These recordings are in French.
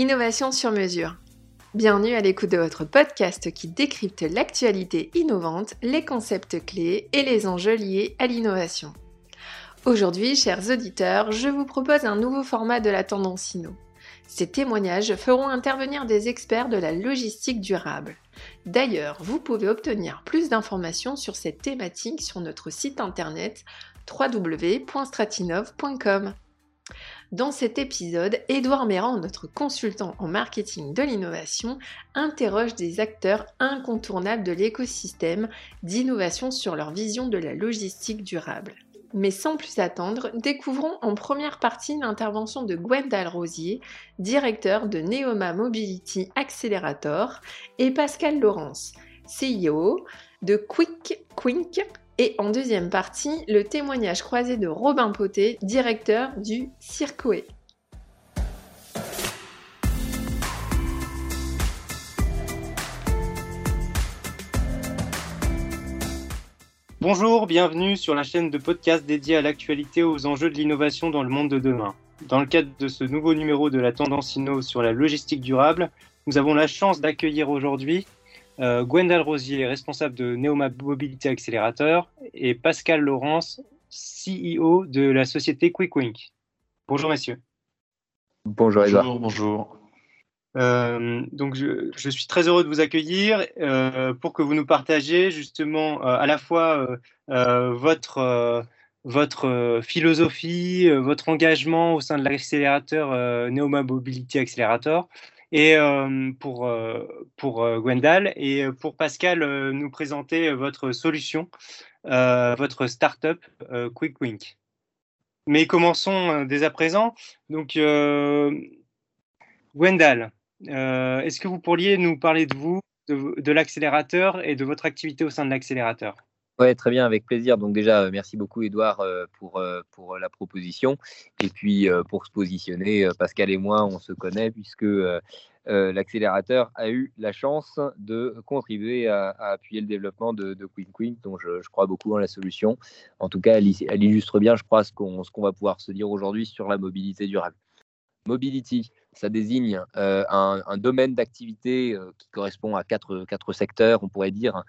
Innovation sur mesure. Bienvenue à l'écoute de votre podcast qui décrypte l'actualité innovante, les concepts clés et les enjeux liés à l'innovation. Aujourd'hui, chers auditeurs, je vous propose un nouveau format de la tendance Inno. Ces témoignages feront intervenir des experts de la logistique durable. D'ailleurs, vous pouvez obtenir plus d'informations sur cette thématique sur notre site internet www.stratinov.com. Dans cet épisode, Édouard Méran, notre consultant en marketing de l'innovation, interroge des acteurs incontournables de l'écosystème d'innovation sur leur vision de la logistique durable. Mais sans plus attendre, découvrons en première partie l'intervention de Gwendal Rosier, directeur de Neoma Mobility Accelerator, et Pascal Laurence, CEO de QuickWink, et en deuxième partie, le témoignage croisé de Robin Poté, directeur du Circoé. Bonjour, bienvenue sur la chaîne de podcast dédiée à l'actualité et aux enjeux de l'innovation dans le monde de demain. Dans le cadre de ce nouveau numéro de la tendance Inno sur la logistique durable, nous avons la chance d'accueillir aujourd'hui Gwendal Rosier, responsable de Neoma Mobility Accelerator, et Pascal Laurence, CEO de la société QuickWink. Bonjour messieurs. Bonjour Edouard. Bonjour. Donc je suis très heureux de vous accueillir pour que vous nous partagiez justement à la fois votre philosophie, votre engagement au sein de l'accélérateur Neoma Mobility Accelerator, et pour Gwendal et pour Pascal nous présenter votre solution, votre start-up QuickWink. Mais commençons dès à présent. Donc Gwendal, est-ce que vous pourriez nous parler de vous, de l'accélérateur et de votre activité au sein de l'accélérateur? Oui, très bien, avec plaisir. Donc déjà, merci beaucoup Édouard pour la proposition. Et puis pour se positionner, Pascal et moi, on se connaît puisque l'accélérateur a eu la chance de contribuer à appuyer le développement de QuickWink, dont je crois beaucoup en la solution. En tout cas, elle illustre bien, je crois, ce qu'on va pouvoir se dire aujourd'hui sur la mobilité durable. Mobility, ça désigne un domaine d'activité qui correspond à quatre secteurs, on pourrait dire,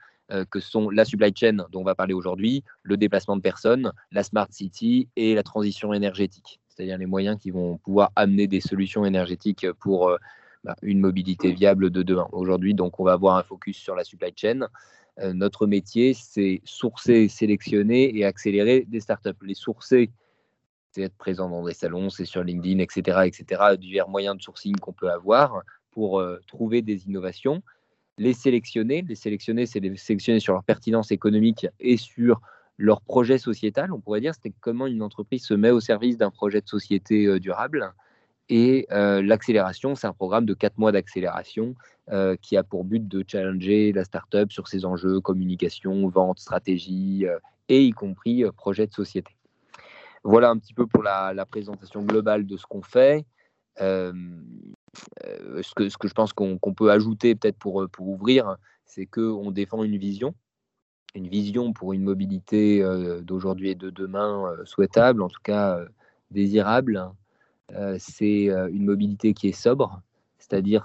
que sont la supply chain dont on va parler aujourd'hui, le déplacement de personnes, la smart city et la transition énergétique, c'est-à-dire les moyens qui vont pouvoir amener des solutions énergétiques pour une mobilité viable de demain. Aujourd'hui, donc, on va avoir un focus sur la supply chain. Notre métier, c'est sourcer, sélectionner et accélérer des startups. Les sourcer, c'est être présent dans des salons, c'est sur LinkedIn, etc., divers moyens de sourcing qu'on peut avoir pour trouver des innovations. Les sélectionner, c'est les sélectionner sur leur pertinence économique et sur leur projet sociétal, on pourrait dire. C'est comment une entreprise se met au service d'un projet de société durable. Et l'accélération, c'est un programme de 4 mois d'accélération qui a pour but de challenger la start-up sur ses enjeux, communication, vente, stratégie et y compris projet de société. Voilà un petit peu pour la présentation globale de ce qu'on fait. Ce que je pense qu'on peut ajouter peut-être pour ouvrir, c'est qu'on défend une vision pour une mobilité d'aujourd'hui et de demain souhaitable, en tout cas désirable. C'est une mobilité qui est sobre, c'est-à-dire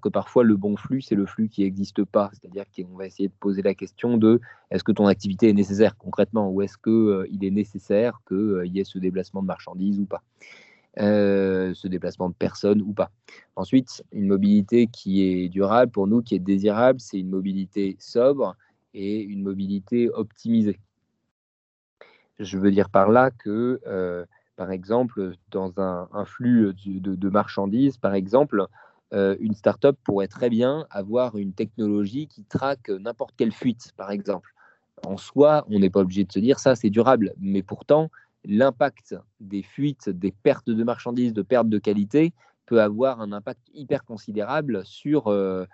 que parfois le bon flux, c'est le flux qui n'existe pas, c'est-à-dire qu'on va essayer de poser la question de est-ce que ton activité est nécessaire concrètement, ou est-ce qu'il est nécessaire qu'il y ait ce déplacement de marchandises ou pas. Ce déplacement de personnes ou pas. Ensuite, une mobilité qui est durable pour nous, qui est désirable, c'est une mobilité sobre et une mobilité optimisée. Je veux dire par là que, par exemple, dans un flux de marchandises, par exemple, une start-up pourrait très bien avoir une technologie qui traque n'importe quelle fuite, par exemple. En soi, on n'est pas obligé de se dire ça, c'est durable, mais pourtant, l'impact des fuites, des pertes de marchandises, de pertes de qualité peut avoir un impact hyper considérable sur la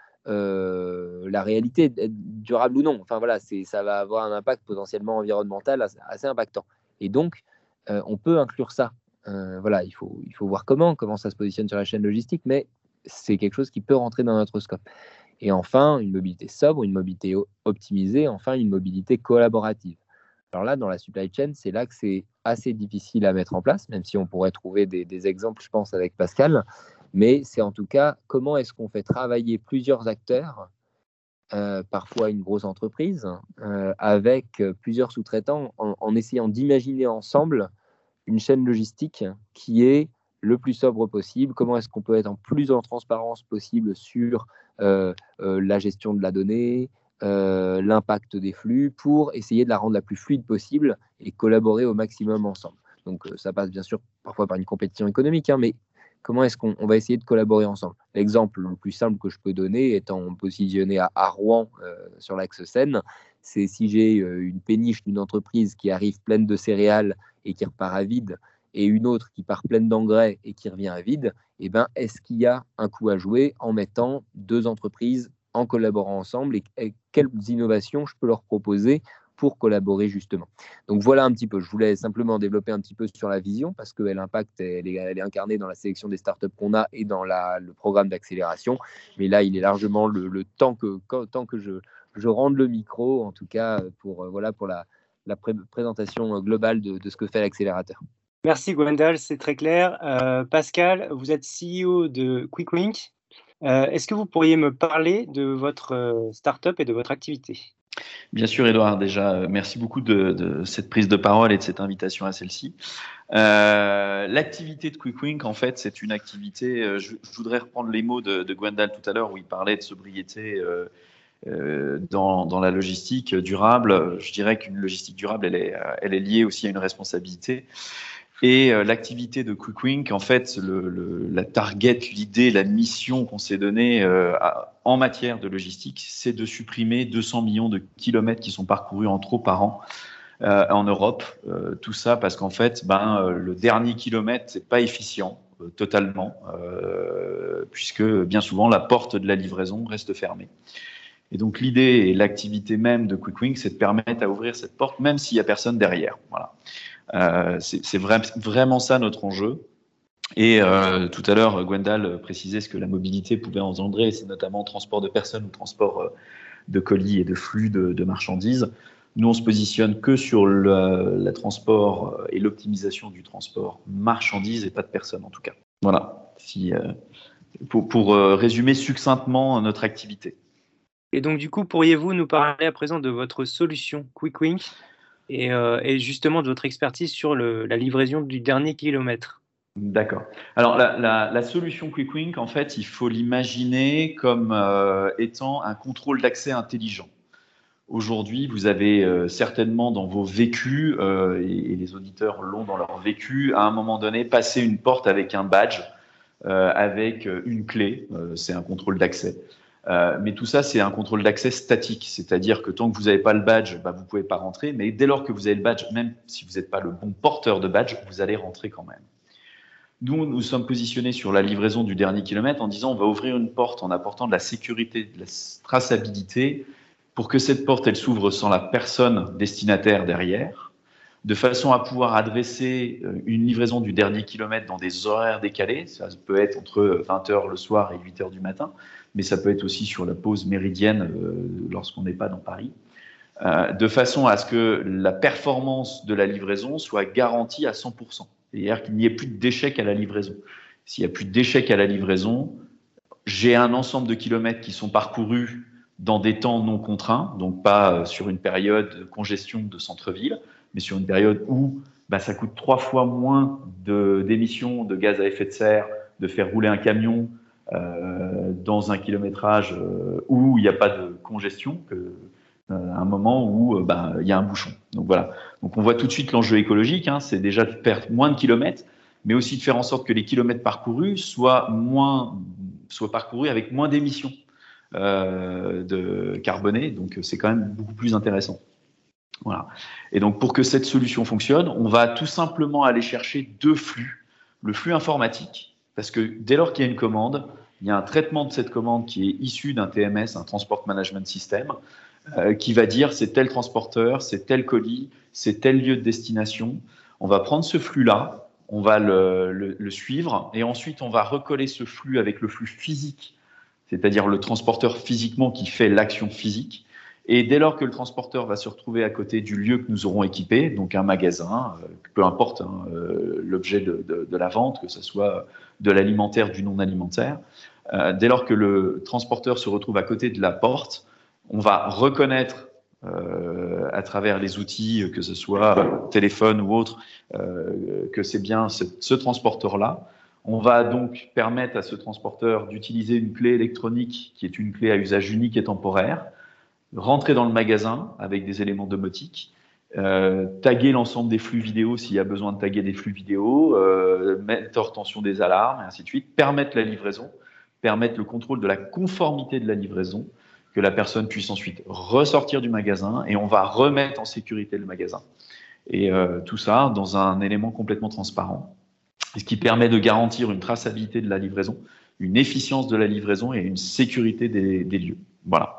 réalité, durable ou non. Enfin voilà, ça va avoir un impact potentiellement environnemental assez impactant. Et donc, on peut inclure ça. Voilà, il faut voir comment ça se positionne sur la chaîne logistique, mais c'est quelque chose qui peut rentrer dans notre scope. Et enfin, une mobilité sobre, une mobilité optimisée, enfin une mobilité collaborative. Alors là, dans la supply chain, c'est là que c'est assez difficile à mettre en place, même si on pourrait trouver des exemples, je pense, avec Pascal. Mais c'est en tout cas comment est-ce qu'on fait travailler plusieurs acteurs, parfois une grosse entreprise, avec plusieurs sous-traitants, en essayant d'imaginer ensemble une chaîne logistique qui est le plus sobre possible. Comment est-ce qu'on peut être en plus en transparence possible sur la gestion de la donnée, l'impact des flux, pour essayer de la rendre la plus fluide possible et collaborer au maximum ensemble. Donc ça passe bien sûr parfois par une compétition économique, hein, mais comment est-ce qu'on va essayer de collaborer ensemble? L'exemple le plus simple que je peux donner, étant positionné à Rouen sur l'axe Seine, c'est si j'ai une péniche d'une entreprise qui arrive pleine de céréales et qui repart à vide, et une autre qui part pleine d'engrais et qui revient à vide, eh ben, est-ce qu'il y a un coup à jouer en mettant deux entreprises en collaborant ensemble, et quelles innovations je peux leur proposer pour collaborer justement. Donc voilà un petit peu, je voulais simplement développer un petit peu sur la vision, parce qu'elle impacte, elle est incarnée dans la sélection des startups qu'on a et dans le programme d'accélération, mais là il est largement le temps que je rende le micro, en tout cas pour la présentation globale de ce que fait l'accélérateur. Merci Gwendal, c'est très clair. Pascal, vous êtes CEO de QuickWink. Est-ce que vous pourriez me parler de votre startup et de votre activité? Bien sûr, Édouard. Déjà, merci beaucoup de cette prise de parole et de cette invitation à celle-ci. L'activité de QuickWink, en fait, c'est une activité… je voudrais reprendre les mots de Gwendal tout à l'heure, où il parlait de sobriété dans la logistique durable. Je dirais qu'une logistique durable, elle est liée aussi à une responsabilité. Et l'activité de QuickWink, en fait, la target, l'idée, la mission qu'on s'est donnée en matière de logistique, c'est de supprimer 200 millions de kilomètres qui sont parcourus en trop par an en Europe. Tout ça parce qu'en fait, le dernier kilomètre, c'est pas efficient totalement, puisque bien souvent, la porte de la livraison reste fermée. Et donc, l'idée et l'activité même de QuickWink, c'est de permettre à ouvrir cette porte, même s'il n'y a personne derrière. Voilà. C'est vraiment ça notre enjeu. Et tout à l'heure, Gwendal précisait ce que la mobilité pouvait engendrer, c'est notamment transport de personnes ou transport de colis et de flux de marchandises. Nous, on se positionne que sur le transport et l'optimisation du transport marchandises et pas de personnes, en tout cas. Voilà, pour résumer succinctement notre activité. Et donc, du coup, pourriez-vous nous parler à présent de votre solution QuickWink et justement de votre expertise sur la livraison du dernier kilomètre? D'accord. Alors, la solution QuickWink, en fait, il faut l'imaginer comme étant un contrôle d'accès intelligent. Aujourd'hui, vous avez certainement dans vos vécus, et les auditeurs l'ont dans leur vécu, à un moment donné, passé une porte avec un badge, avec une clé, c'est un contrôle d'accès. Mais tout ça, c'est un contrôle d'accès statique, c'est-à-dire que tant que vous n'avez pas le badge, vous ne pouvez pas rentrer, mais dès lors que vous avez le badge, même si vous n'êtes pas le bon porteur de badge, vous allez rentrer quand même. Nous, nous sommes positionnés sur la livraison du dernier kilomètre en disant on va ouvrir une porte en apportant de la sécurité, de la traçabilité, pour que cette porte, elle s'ouvre sans la personne destinataire derrière, de façon à pouvoir adresser une livraison du dernier kilomètre dans des horaires décalés, ça peut être entre 20h le soir et 8h du matin, mais ça peut être aussi sur la pause méridienne lorsqu'on n'est pas dans Paris, de façon à ce que la performance de la livraison soit garantie à 100%, c'est-à-dire qu'il n'y ait plus d'échec à la livraison. S'il n'y a plus d'échec à la livraison, j'ai un ensemble de kilomètres qui sont parcourus dans des temps non contraints, donc pas sur une période de congestion de centre-ville, mais sur une période où ça coûte 3 fois moins d'émissions de gaz à effet de serre de faire rouler un camion dans un kilométrage où il n'y a pas de congestion qu'à un moment où il y a un bouchon. Donc voilà. Donc on voit tout de suite l'enjeu écologique, hein, c'est déjà de perdre moins de kilomètres, mais aussi de faire en sorte que les kilomètres parcourus soient parcourus avec moins d'émissions de carbonées. Donc c'est quand même beaucoup plus intéressant. Voilà. Et donc pour que cette solution fonctionne, on va tout simplement aller chercher 2 flux, le flux informatique, parce que dès lors qu'il y a une commande, il y a un traitement de cette commande qui est issu d'un TMS, un Transport Management System, qui va dire c'est tel transporteur, c'est tel colis, c'est tel lieu de destination. On va prendre ce flux-là, on va le suivre et ensuite on va recoller ce flux avec le flux physique, c'est-à-dire le transporteur physiquement qui fait l'action physique. Et dès lors que le transporteur va se retrouver à côté du lieu que nous aurons équipé, donc un magasin, peu importe hein, l'objet de la vente, que ce soit de l'alimentaire, du non-alimentaire, dès lors que le transporteur se retrouve à côté de la porte, on va reconnaître à travers les outils, que ce soit téléphone ou autre, que c'est bien ce transporteur-là. On va donc permettre à ce transporteur d'utiliser une clé électronique qui est une clé à usage unique et temporaire, rentrer dans le magasin avec des éléments domotiques, taguer l'ensemble des flux vidéo s'il y a besoin de taguer des flux vidéo, mettre hors tension des alarmes, et ainsi de suite, permettre la livraison, permettre le contrôle de la conformité de la livraison, que la personne puisse ensuite ressortir du magasin et on va remettre en sécurité le magasin. Et tout ça dans un élément complètement transparent, ce qui permet de garantir une traçabilité de la livraison, une efficience de la livraison et une sécurité des lieux. Voilà.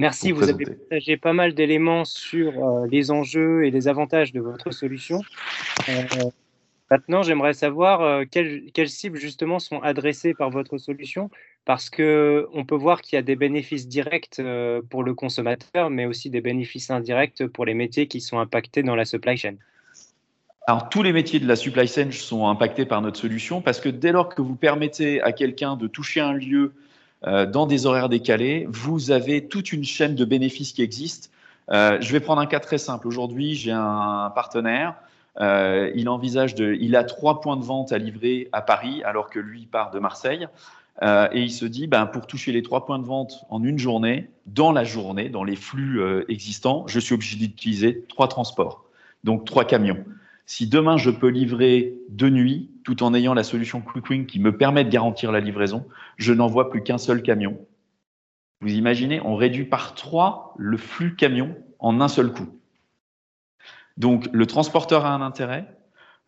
Merci, vous avez partagé pas mal d'éléments sur les enjeux et les avantages de votre solution. Maintenant, j'aimerais savoir quelles cibles justement sont adressées par votre solution, parce qu'on peut voir qu'il y a des bénéfices directs pour le consommateur, mais aussi des bénéfices indirects pour les métiers qui sont impactés dans la supply chain. Alors, tous les métiers de la supply chain sont impactés par notre solution, parce que dès lors que vous permettez à quelqu'un de toucher un lieu dans des horaires décalés, vous avez toute une chaîne de bénéfices qui existe. Je vais prendre un cas très simple. Aujourd'hui, j'ai un partenaire, il a 3 points de vente à livrer à Paris, alors que lui part de Marseille, et il se dit, ben, pour toucher les 3 points de vente en une journée, dans la journée, dans les flux existants, je suis obligé d'utiliser 3 transports, donc 3 camions. Si demain, je peux livrer de nuit, tout en ayant la solution QuickWink qui me permet de garantir la livraison, je n'envoie plus qu'un seul camion. Vous imaginez, on réduit par 3 le flux camion en un seul coup. Donc, le transporteur a un intérêt,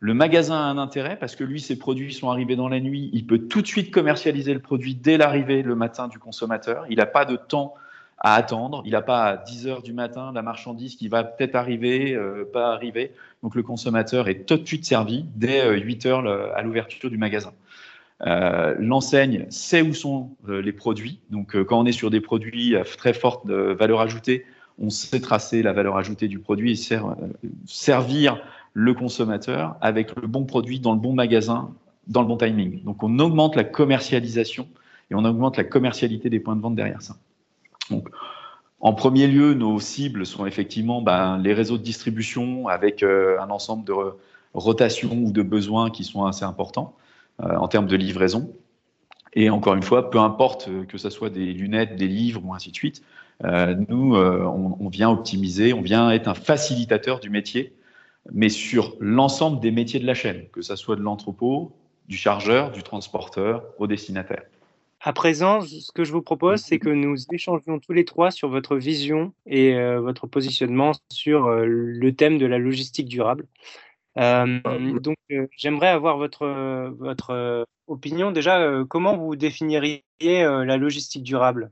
le magasin a un intérêt, parce que lui, ses produits sont arrivés dans la nuit, il peut tout de suite commercialiser le produit dès l'arrivée le matin du consommateur, il n'a pas de temps à attendre, il n'a pas à 10 h du matin la marchandise qui va peut-être arriver, pas arriver. Donc le consommateur est tout de suite servi dès 8 h à l'ouverture du magasin. L'enseigne sait où sont les produits. Donc quand on est sur des produits à très forte valeur ajoutée, on sait tracer la valeur ajoutée du produit et servir le consommateur avec le bon produit dans le bon magasin, dans le bon timing. Donc on augmente la commercialisation et on augmente la commercialité des points de vente derrière ça. Donc, en premier lieu, nos cibles sont effectivement les réseaux de distribution avec un ensemble de rotations ou de besoins qui sont assez importants en termes de livraison. Et encore une fois, peu importe que ce soit des lunettes, des livres ou ainsi de suite, nous, on vient optimiser, on vient être un facilitateur du métier, mais sur l'ensemble des métiers de la chaîne, que ce soit de l'entrepôt, du chargeur, du transporteur au destinataire. À présent, ce que je vous propose, c'est que nous échangions tous les 3 sur votre vision et votre positionnement sur le thème de la logistique durable. Donc, j'aimerais avoir votre opinion. Déjà, comment vous définiriez la logistique durable,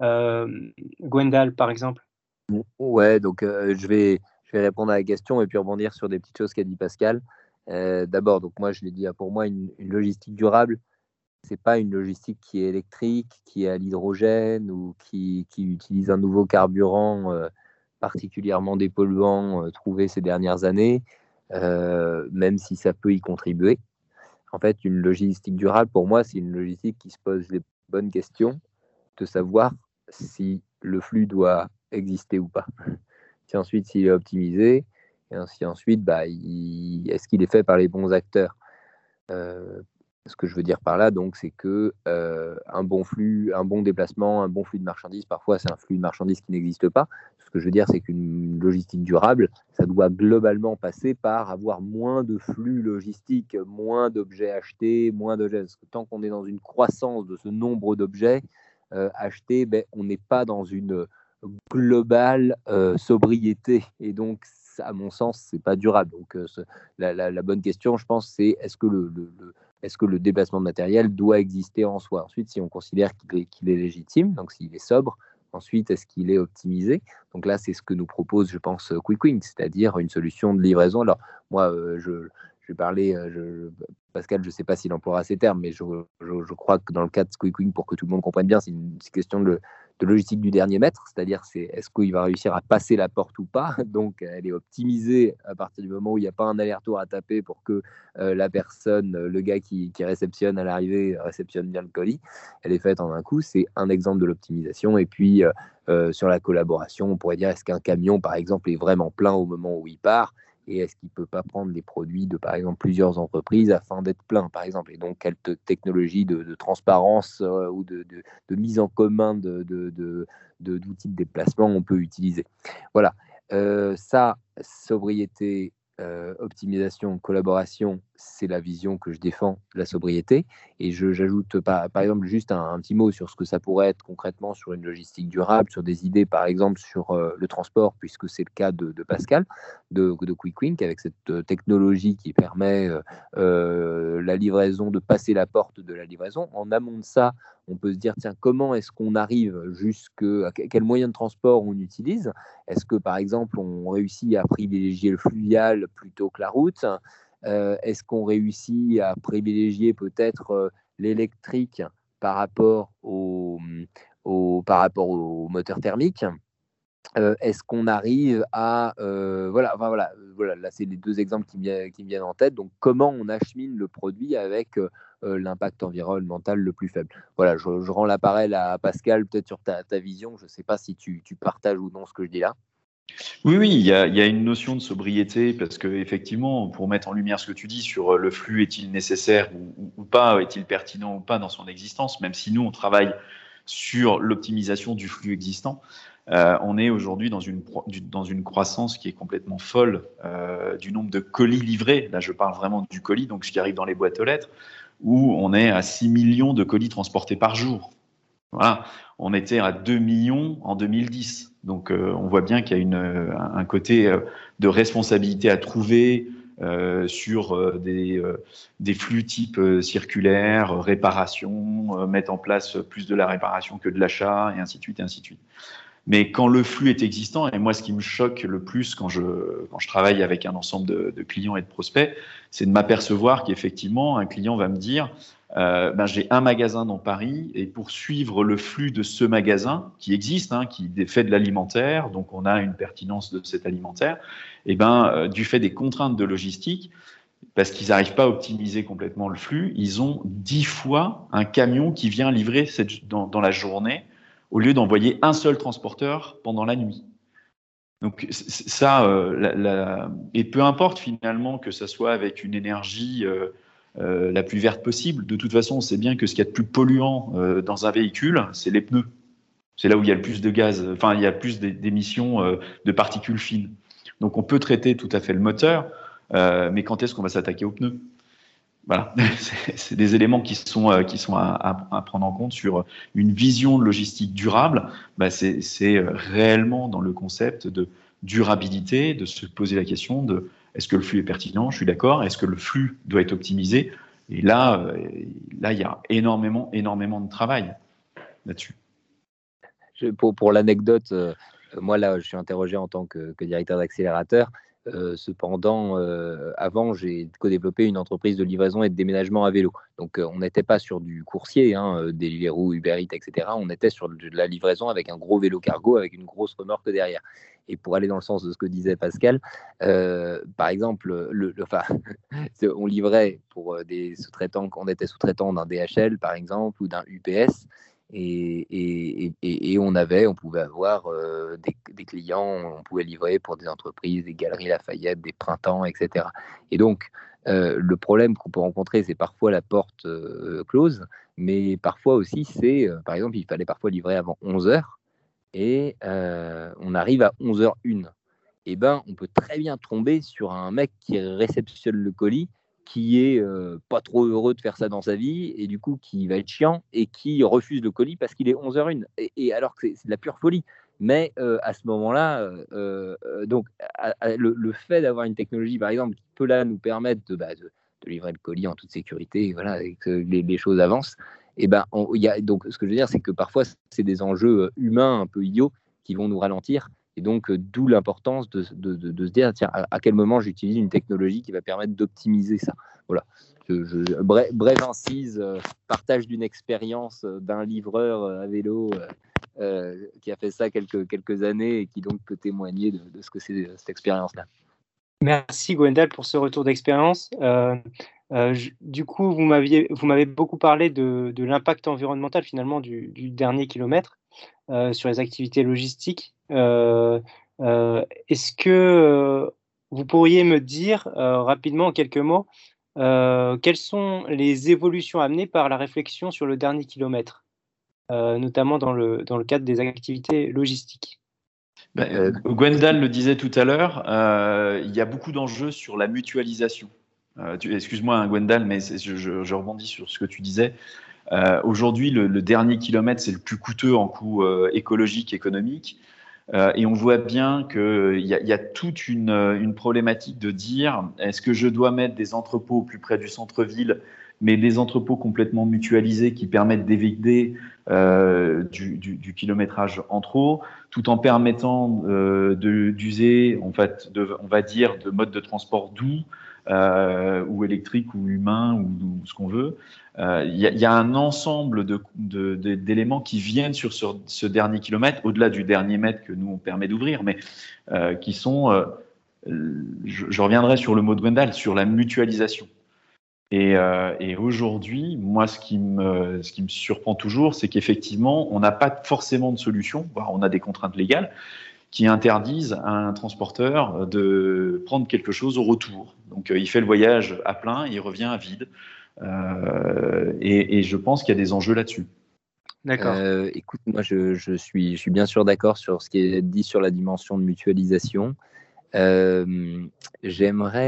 Gwendal, par exemple? Ouais, donc je vais répondre à la question et puis rebondir sur des petites choses qu'a dit Pascal. D'abord, donc moi, je l'ai dit, pour moi, une logistique durable, ce n'est pas une logistique qui est électrique, qui est à l'hydrogène ou qui utilise un nouveau carburant particulièrement dépolluant trouvé ces dernières années, même si ça peut y contribuer. En fait, une logistique durable, pour moi, c'est une logistique qui se pose les bonnes questions de savoir si le flux doit exister ou pas. Si ensuite, s'il est optimisé, et si ensuite, est-ce qu'il est fait par les bons acteurs? Ce que je veux dire par là, donc, c'est que un bon flux, un bon déplacement, un bon flux de marchandises, parfois c'est un flux de marchandises qui n'existe pas. Ce que je veux dire, c'est qu'une logistique durable, ça doit globalement passer par avoir moins de flux logistiques, moins d'objets achetés, moins d'objets. Parce que tant qu'on est dans une croissance de ce nombre d'objets achetés, on n'est pas dans une globale sobriété. Et donc, à mon sens, ce n'est pas durable. Donc, la bonne question, je pense, c'est est-ce que le déplacement de matériel doit exister en soi? Ensuite, si on considère qu'il est légitime, donc s'il est sobre, ensuite, est-ce qu'il est optimisé? Donc là, c'est ce que nous propose, je pense, QuickWink, c'est-à-dire une solution de livraison. Alors, moi, je vais parler, Pascal, je ne sais pas s'il emploiera ces termes, mais je crois que dans le cas de QuickWink, pour que tout le monde comprenne bien, c'est une question de de logistique du dernier mètre, c'est-à-dire c'est est-ce qu'il va réussir à passer la porte ou pas. Donc, elle est optimisée à partir du moment où il n'y a pas un aller-retour à taper pour que la personne, le gars qui réceptionne à l'arrivée, réceptionne bien le colis. Elle est faite en un coup, c'est un exemple de l'optimisation. Et puis, sur la collaboration, on pourrait dire est-ce qu'un camion, par exemple, est vraiment plein au moment où il part ? Et est-ce qu'il ne peut pas prendre les produits de, par exemple, plusieurs entreprises afin d'être plein, par exemple? Et donc, quelle technologie de transparence ou de mise en commun d'outils de déplacement on peut utiliser? Voilà. Ça, sobriété, optimisation, collaboration, c'est la vision que je défends de la sobriété. Et j'ajoute, par exemple, juste un petit mot sur ce que ça pourrait être concrètement sur une logistique durable, sur des idées, par exemple, sur le transport, puisque c'est le cas de Pascal, de QuickWink, avec cette technologie qui permet la livraison, de passer la porte de la livraison. En amont de ça, on peut se dire, tiens, comment est-ce qu'on arrive à quel moyen de transport on utilise? Est-ce que, par exemple, on réussit à privilégier le fluvial plutôt que la route? Est-ce qu'on réussit à privilégier peut-être l'électrique par rapport au moteur thermique? Est-ce qu'on arrive à... voilà, là, c'est les deux exemples qui me viennent en tête. Donc, comment on achemine le produit avec l'impact environnemental le plus faible? Voilà, je rends la parole à Pascal, peut-être sur ta vision. Je ne sais pas si tu partages ou non ce que je dis là. Oui, il y a une notion de sobriété parce que effectivement, pour mettre en lumière ce que tu dis sur le flux, est-il nécessaire ou pas, est-il pertinent ou pas dans son existence, même si nous, on travaille sur l'optimisation du flux existant, on est aujourd'hui dans une croissance qui est complètement folle du nombre de colis livrés. Là, je parle vraiment du colis, donc ce qui arrive dans les boîtes aux lettres, où on est à 6 millions de colis transportés par jour. Voilà, on était à 2 millions en 2010. Donc, on voit bien qu'il y a un côté de responsabilité à trouver sur des flux type circulaire, réparation, mettre en place plus de la réparation que de l'achat, et ainsi de suite, et ainsi de suite. Mais quand le flux est existant, et moi, ce qui me choque le plus quand je travaille avec un ensemble de clients et de prospects, c'est de m'apercevoir qu'effectivement, un client va me dire j'ai un magasin dans Paris et pour suivre le flux de ce magasin qui existe, qui fait de l'alimentaire, donc on a une pertinence de cet alimentaire, du fait des contraintes de logistique, parce qu'ils n'arrivent pas à optimiser complètement le flux, ils ont 10 fois un camion qui vient livrer dans la journée au lieu d'envoyer un seul transporteur pendant la nuit. Donc ça, et peu importe finalement que ça soit avec une énergie la plus verte possible. De toute façon, on sait bien que ce qu'il y a de plus polluant dans un véhicule, c'est les pneus. C'est là où il y a le plus de gaz, enfin, il y a plus d'émissions de particules fines. Donc, on peut traiter tout à fait le moteur, mais quand est-ce qu'on va s'attaquer aux pneus? Voilà, c'est des éléments qui sont à prendre en compte sur une vision logistique durable. C'est réellement dans le concept de durabilité, de se poser la question de: est-ce que le flux est pertinent? Je suis d'accord. Est-ce que le flux doit être optimisé? Et là, il y a énormément de travail là-dessus. Pour l'anecdote, moi, là, je suis interrogé en tant que directeur d'accélérateur. Cependant, avant, j'ai co-développé une entreprise de livraison et de déménagement à vélo. Donc, on n'était pas sur du coursier, Deliveroo, Uber Eats, etc. On était sur de la livraison avec un gros vélo cargo, avec une grosse remorque derrière. Et pour aller dans le sens de ce que disait Pascal, par exemple, on livrait pour des sous-traitants, on était sous-traitant d'un DHL, par exemple, ou d'un UPS. Et on pouvait avoir des clients, on pouvait livrer pour des entreprises, des galeries Lafayette, des printemps, etc. Et donc, le problème qu'on peut rencontrer, c'est parfois la porte close, mais parfois aussi, c'est, par exemple, il fallait parfois livrer avant 11h, et on arrive à 11h01. Et on peut très bien tomber sur un mec qui réceptionne le colis, qui est pas trop heureux de faire ça dans sa vie et du coup qui va être chiant et qui refuse le colis parce qu'il est 11h01 et alors que c'est de la pure folie. Mais à ce moment-là, donc le fait d'avoir une technologie par exemple qui peut là nous permettre de livrer le colis en toute sécurité, voilà, et que les choses avancent, donc ce que je veux dire c'est que parfois c'est des enjeux humains un peu idiots qui vont nous ralentir. Et donc, d'où l'importance de se dire, tiens, à quel moment j'utilise une technologie qui va permettre d'optimiser ça. Voilà. brève incise, partage d'une expérience d'un livreur à vélo qui a fait ça quelques années et qui donc peut témoigner de ce que c'est cette expérience-là. Merci Gwendal pour ce retour d'expérience. Du coup, vous m'avez beaucoup parlé de l'impact environnemental finalement du dernier kilomètre sur les activités logistiques. Est-ce que vous pourriez me dire rapidement en quelques mots quelles sont les évolutions amenées par la réflexion sur le dernier kilomètre, notamment dans le cadre des activités logistiques? Gwendal le disait tout à l'heure, il y a beaucoup d'enjeux sur la mutualisation. Excuse-moi hein, Gwendal, mais je rebondis sur ce que tu disais. Aujourd'hui, le dernier kilomètre, c'est le plus coûteux en coût écologique, économique. Et on voit bien qu'il y a toute une problématique de dire, est-ce que je dois mettre des entrepôts au plus près du centre-ville, mais des entrepôts complètement mutualisés qui permettent d'éviter du kilométrage en trop, tout en permettant d'user, en fait, de modes de transport doux, ou électrique ou humain ou ce qu'on veut. Il y a un ensemble d'éléments qui viennent sur ce dernier kilomètre, au-delà du dernier mètre que nous on permet d'ouvrir, mais qui sont, je reviendrai sur le mot de Gwendal, sur la mutualisation. Et aujourd'hui, moi ce qui me surprend toujours, c'est qu'effectivement on n'a pas forcément de solution, on a des contraintes légales qui interdisent à un transporteur de prendre quelque chose au retour. Donc, il fait le voyage à plein, il revient à vide. Et je pense qu'il y a des enjeux là-dessus. D'accord. Écoute, moi, je suis bien sûr d'accord sur ce qui est dit sur la dimension de mutualisation. J'aimerais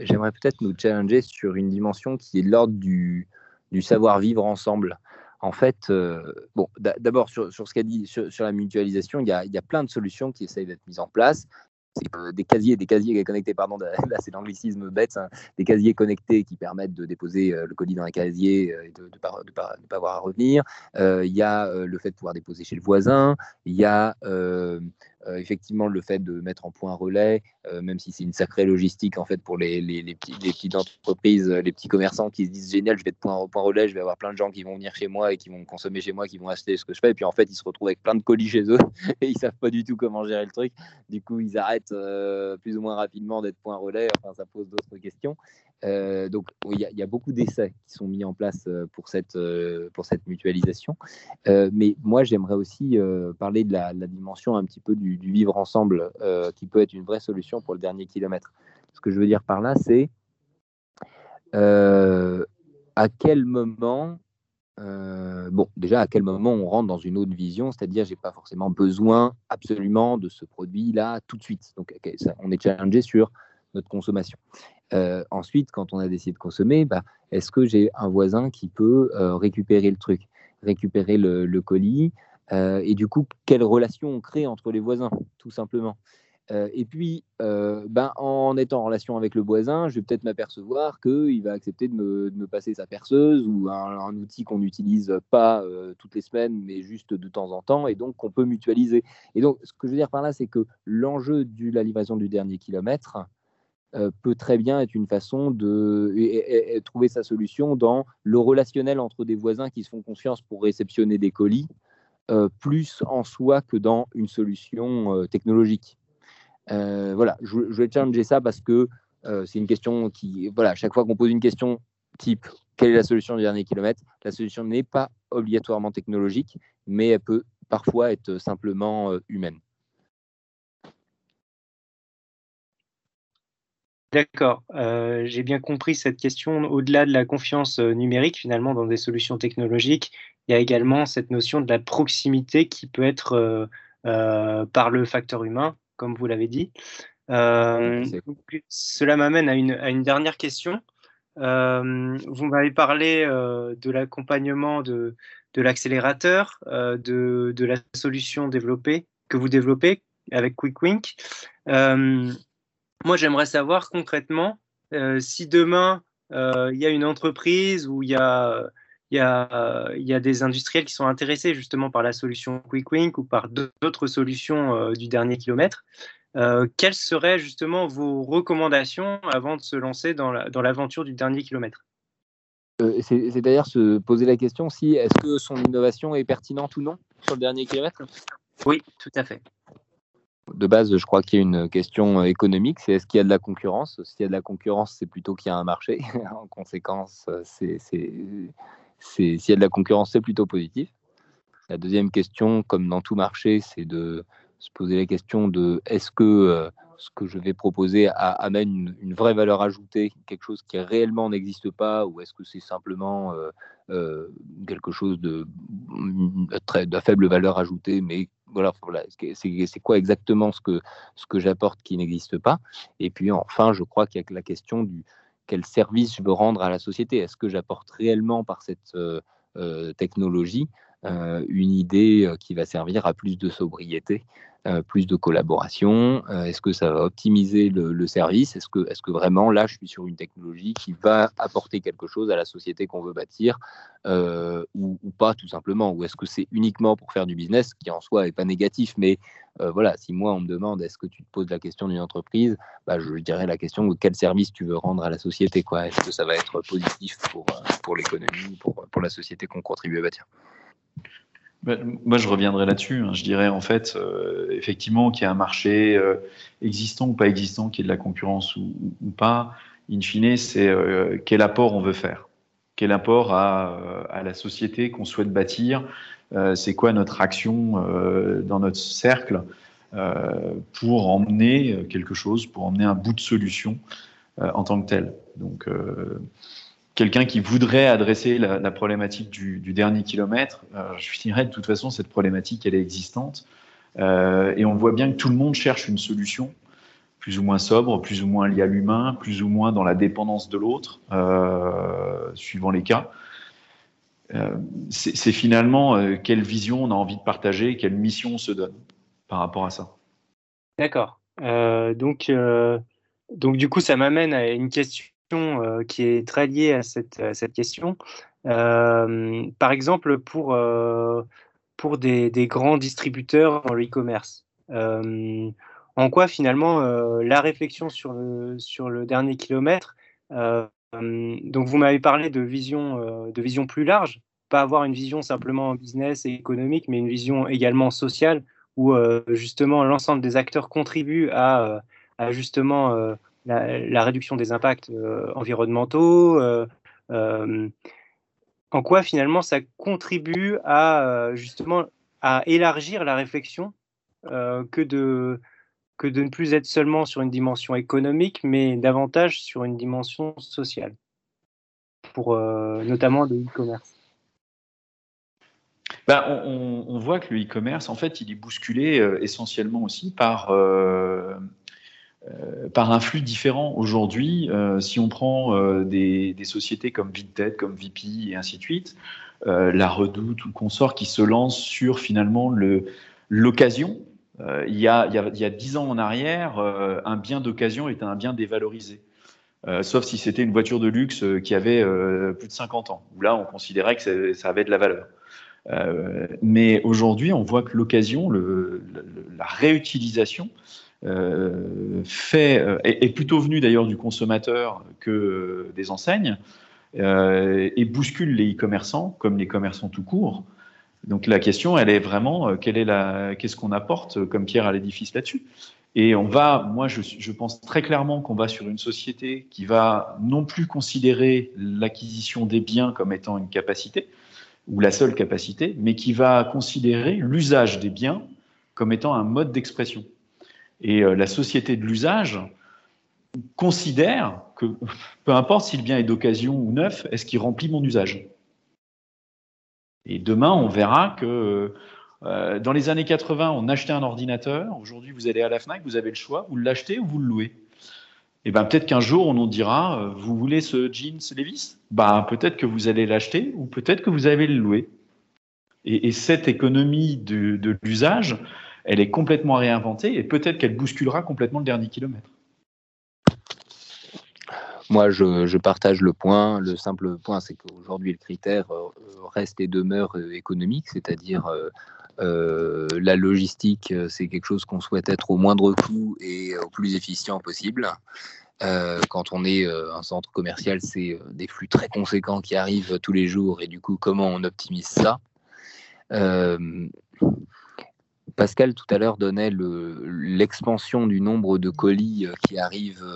peut-être nous challenger sur une dimension qui est de l'ordre du savoir-vivre ensemble. En fait, bon, d'abord sur ce qu'a dit sur la mutualisation, il y a plein de solutions qui essayent d'être mises en place. C'est des casiers connectés, pardon, là c'est l'anglicisme bête, hein, des casiers connectés qui permettent de déposer le colis dans un casier et de ne pas avoir à revenir. Il y a le fait de pouvoir déposer chez le voisin. Il y a effectivement le fait de mettre en point un relais, même si c'est une sacrée logistique en fait pour les petites entreprises, les petits commerçants qui se disent génial, je vais être point relais, je vais avoir plein de gens qui vont venir chez moi et qui vont consommer chez moi, qui vont acheter ce que je fais, et puis en fait ils se retrouvent avec plein de colis chez eux et ils savent pas du tout comment gérer le truc, du coup ils arrêtent plus ou moins rapidement d'être point relais. Enfin, ça pose d'autres questions. Donc il y a beaucoup d'essais qui sont mis en place pour cette mutualisation, mais moi j'aimerais aussi parler de la dimension un petit peu du vivre ensemble qui peut être une vraie solution pour le dernier kilomètre. Ce que je veux dire par là, c'est à quel moment on rentre dans une autre vision, c'est-à-dire j'ai pas forcément besoin absolument de ce produit-là tout de suite. Donc okay, ça, on est challengé sur notre consommation. Ensuite, quand on a décidé de consommer, est-ce que j'ai un voisin qui peut récupérer le colis, et du coup, quelle relation on crée entre les voisins, tout simplement. Et puis, en étant en relation avec le voisin, je vais peut-être m'apercevoir qu'il va accepter de me passer sa perceuse ou un outil qu'on n'utilise pas toutes les semaines, mais juste de temps en temps, et donc qu'on peut mutualiser. Et donc, ce que je veux dire par là, c'est que l'enjeu de la livraison du dernier kilomètre peut très bien être une façon de trouver sa solution dans le relationnel entre des voisins qui se font confiance pour réceptionner des colis, plus en soi que dans une solution technologique. Voilà, je vais challenger ça parce que c'est une question qui, voilà, chaque fois qu'on pose une question type « Quelle est la solution du dernier kilomètre ?», la solution n'est pas obligatoirement technologique, mais elle peut parfois être simplement humaine. D'accord, j'ai bien compris cette question. Au-delà de la confiance numérique, finalement, dans des solutions technologiques, il y a également cette notion de la proximité qui peut être par le facteur humain, comme vous l'avez dit. Cela m'amène à une dernière question. Vous m'avez parlé de l'accompagnement de l'accélérateur, de la solution développée, que vous développez avec QuickWink. Moi, j'aimerais savoir concrètement si demain, il y a une entreprise ou il y a des industriels qui sont intéressés justement par la solution QuickWink ou par d'autres solutions du dernier kilomètre. Quelles seraient justement vos recommandations avant de se lancer dans l'aventure du dernier kilomètre ? C'est d'ailleurs se poser la question si est-ce que son innovation est pertinente ou non sur le dernier kilomètre ? Oui, tout à fait. De base, je crois qu'il y a une question économique, c'est est-ce qu'il y a de la concurrence ? S'il y a de la concurrence, c'est plutôt qu'il y a un marché. En conséquence, s'il y a de la concurrence, c'est plutôt positif. La deuxième question, comme dans tout marché, c'est de se poser la question de est-ce que ce que je vais proposer amène une vraie valeur ajoutée, quelque chose qui réellement n'existe pas, ou est-ce que c'est simplement quelque chose de faible valeur ajoutée, mais voilà, c'est quoi exactement ce que j'apporte qui n'existe pas. Et puis enfin, je crois qu'il y a la question du quel service je veux rendre à la société. Est-ce que j'apporte réellement par cette technologie une idée qui va servir à plus de sobriété, plus de collaboration, est-ce que ça va optimiser le service, est-ce que vraiment là je suis sur une technologie qui va apporter quelque chose à la société qu'on veut bâtir ou pas tout simplement, ou est-ce que c'est uniquement pour faire du business, qui en soi n'est pas négatif, mais voilà, si moi on me demande est-ce que tu te poses la question d'une entreprise, bah, je dirais la question de quel service tu veux rendre à la société, quoi. Est-ce que ça va être positif pour l'économie, pour la société qu'on contribue à bâtir? Moi, je reviendrai là-dessus. Je dirais en fait, effectivement, qu'il y a un marché existant ou pas existant, qu'il y ait de la concurrence ou pas. In fine, c'est quel apport on veut faire, quel apport à la société qu'on souhaite bâtir. C'est quoi notre action dans notre cercle pour emmener quelque chose, pour emmener un bout de solution en tant que tel. Donc, quelqu'un qui voudrait adresser la problématique du dernier kilomètre, je dirais de toute façon, cette problématique, elle est existante. Et on voit bien que tout le monde cherche une solution, plus ou moins sobre, plus ou moins liée à l'humain, plus ou moins dans la dépendance de l'autre, suivant les cas. C'est finalement quelle vision on a envie de partager, quelle mission on se donne par rapport à ça. D'accord. Donc, du coup, ça m'amène à une question qui est très lié à cette question. Par exemple, pour des grands distributeurs dans le e-commerce, en quoi finalement la réflexion sur le dernier kilomètre, donc vous m'avez parlé de vision plus large, pas avoir une vision simplement business et économique, mais une vision également sociale, où justement l'ensemble des acteurs contribuent à justement la réduction des impacts environnementaux, en quoi finalement ça contribue justement à élargir la réflexion que de ne plus être seulement sur une dimension économique, mais davantage sur une dimension sociale, pour notamment le e-commerce. On voit que le e-commerce, en fait, il est bousculé essentiellement aussi par un flux différent. Aujourd'hui, si on prend des sociétés comme Vinted, comme Vipy et ainsi de suite, La Redoute ou Consort qui se lancent sur finalement l'occasion. Il y a 10 ans en arrière, un bien d'occasion était un bien dévalorisé, sauf si c'était une voiture de luxe qui avait plus de 50 ans, où là on considérait que ça avait de la valeur. Mais aujourd'hui, on voit que l'occasion, la réutilisation, est plutôt venu d'ailleurs du consommateur que des enseignes, et bouscule les e-commerçants comme les commerçants tout court. Donc la question, elle est vraiment qu'est-ce qu'on apporte comme pierre à l'édifice là-dessus. Et je pense très clairement qu'on va sur une société qui va non plus considérer l'acquisition des biens comme étant une capacité ou la seule capacité, mais qui va considérer l'usage des biens comme étant un mode d'expression. Et la société de l'usage considère que, peu importe si le bien est d'occasion ou neuf, est-ce qu'il remplit mon usage ? Et demain, on verra que dans les années 80, on achetait un ordinateur. Aujourd'hui, vous allez à la FNAC, vous avez le choix, vous l'achetez ou vous le louez. Et bien, peut-être qu'un jour, on nous dira « Vous voulez ce jeans Levi's ?» Peut-être que vous allez l'acheter ou peut-être que vous allez le louer. Et cette économie de l'usage, elle est complètement réinventée et peut-être qu'elle bousculera complètement le dernier kilomètre. Moi, je partage le point. Le simple point, c'est qu'aujourd'hui, le critère reste et demeure économique, c'est-à-dire la logistique, c'est quelque chose qu'on souhaite être au moindre coût et au plus efficient possible. Quand on est un centre commercial, c'est des flux très conséquents qui arrivent tous les jours et du coup, comment on optimise ça? Pascal, tout à l'heure, donnait l'expansion du nombre de colis qui arrivent,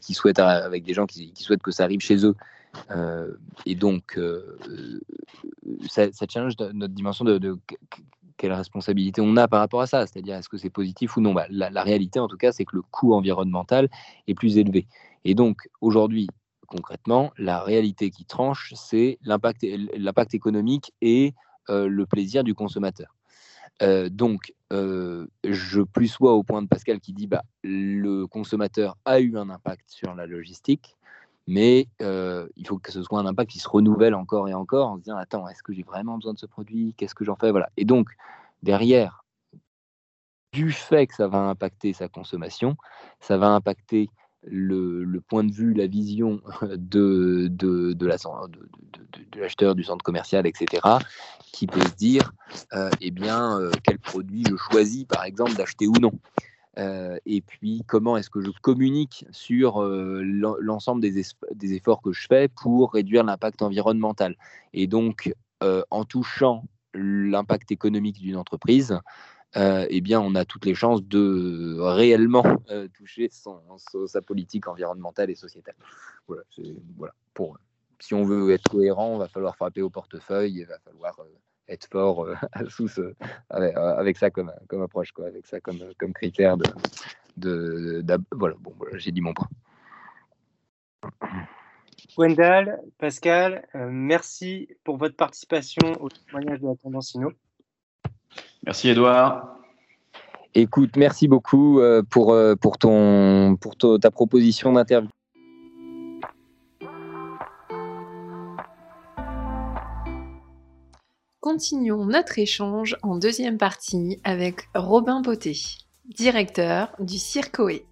qui souhaitent, avec des gens qui souhaitent que ça arrive chez eux. Et donc, ça challenge notre dimension de quelle responsabilité on a par rapport à ça, c'est-à-dire est-ce que c'est positif ou non. Bah, la réalité, en tout cas, c'est que le coût environnemental est plus élevé. Et donc, aujourd'hui, concrètement, la réalité qui tranche, c'est l'impact économique et le plaisir du consommateur. Donc, je plus sois au point de Pascal qui dit le consommateur a eu un impact sur la logistique, mais il faut que ce soit un impact qui se renouvelle encore et encore en se disant attends, est-ce que j'ai vraiment besoin de ce produit? Qu'est-ce que j'en fais? Voilà. Et donc, derrière, du fait que ça va impacter sa consommation, ça va impacter le point de vue, la vision de l'acheteur, du centre commercial, etc., qui peut se dire quel produit je choisis, par exemple, d'acheter ou non. Et puis, comment est-ce que je communique sur l'ensemble des efforts que je fais pour réduire l'impact environnemental. Et donc, en touchant l'impact économique d'une entreprise, on a toutes les chances de réellement toucher sa politique environnementale et sociétale. Voilà, si on veut être cohérent, il va falloir frapper au portefeuille, il va falloir être fort avec ça comme approche, quoi, avec ça comme critère. J'ai dit mon point. Gwendal, Pascal, merci pour votre participation au témoignage de la tendance Inno. Merci Édouard. Écoute, merci beaucoup pour ta proposition d'interview. Continuons notre échange en deuxième partie avec Robin Poté, directeur du Circoé.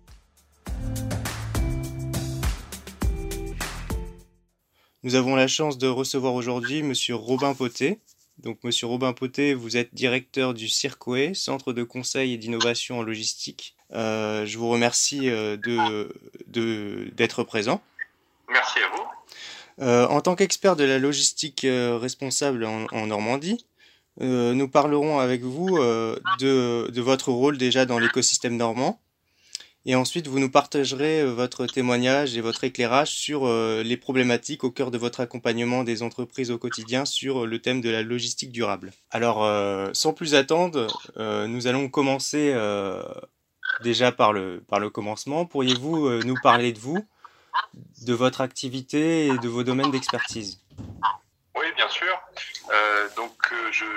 Nous avons la chance de recevoir aujourd'hui Monsieur Robin Poté. Donc, Monsieur Robin Poté, vous êtes directeur du Circoé, Centre de conseil et d'innovation en logistique. Je vous remercie d'être présent. Merci à vous. En tant qu'expert de la logistique responsable en Normandie, nous parlerons avec vous de votre rôle déjà dans l'écosystème normand. Et ensuite, vous nous partagerez votre témoignage et votre éclairage sur les problématiques au cœur de votre accompagnement des entreprises au quotidien sur le thème de la logistique durable. Alors, sans plus attendre, nous allons commencer déjà par le commencement. Pourriez-vous nous parler de vous, de votre activité et de vos domaines d'expertise ? Oui, bien sûr.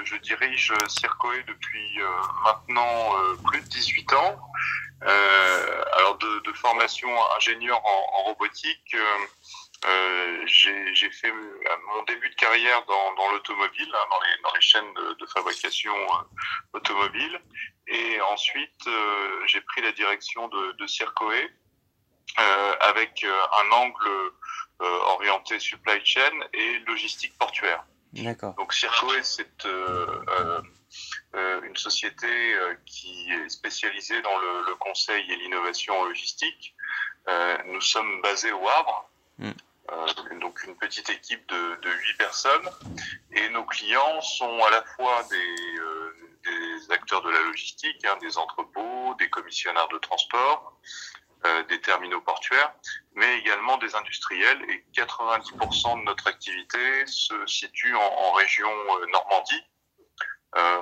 Je dirige Circoé depuis maintenant plus de 18 ans. Alors de formation ingénieur en robotique, j'ai fait mon début de carrière dans l'automobile, dans les chaînes de fabrication automobile, et ensuite j'ai pris la direction de Circoé avec un angle orienté supply chain et logistique portuaire. D'accord. Donc Circoé, c'est une société qui est spécialisée dans le conseil et l'innovation en logistique. Nous sommes basés au Havre, donc une petite équipe de 8 personnes. Et nos clients sont à la fois des acteurs de la logistique, des entrepôts, des commissionnaires de transport, des terminaux portuaires, mais également des industriels. Et 90% de notre activité se situe en région Normandie.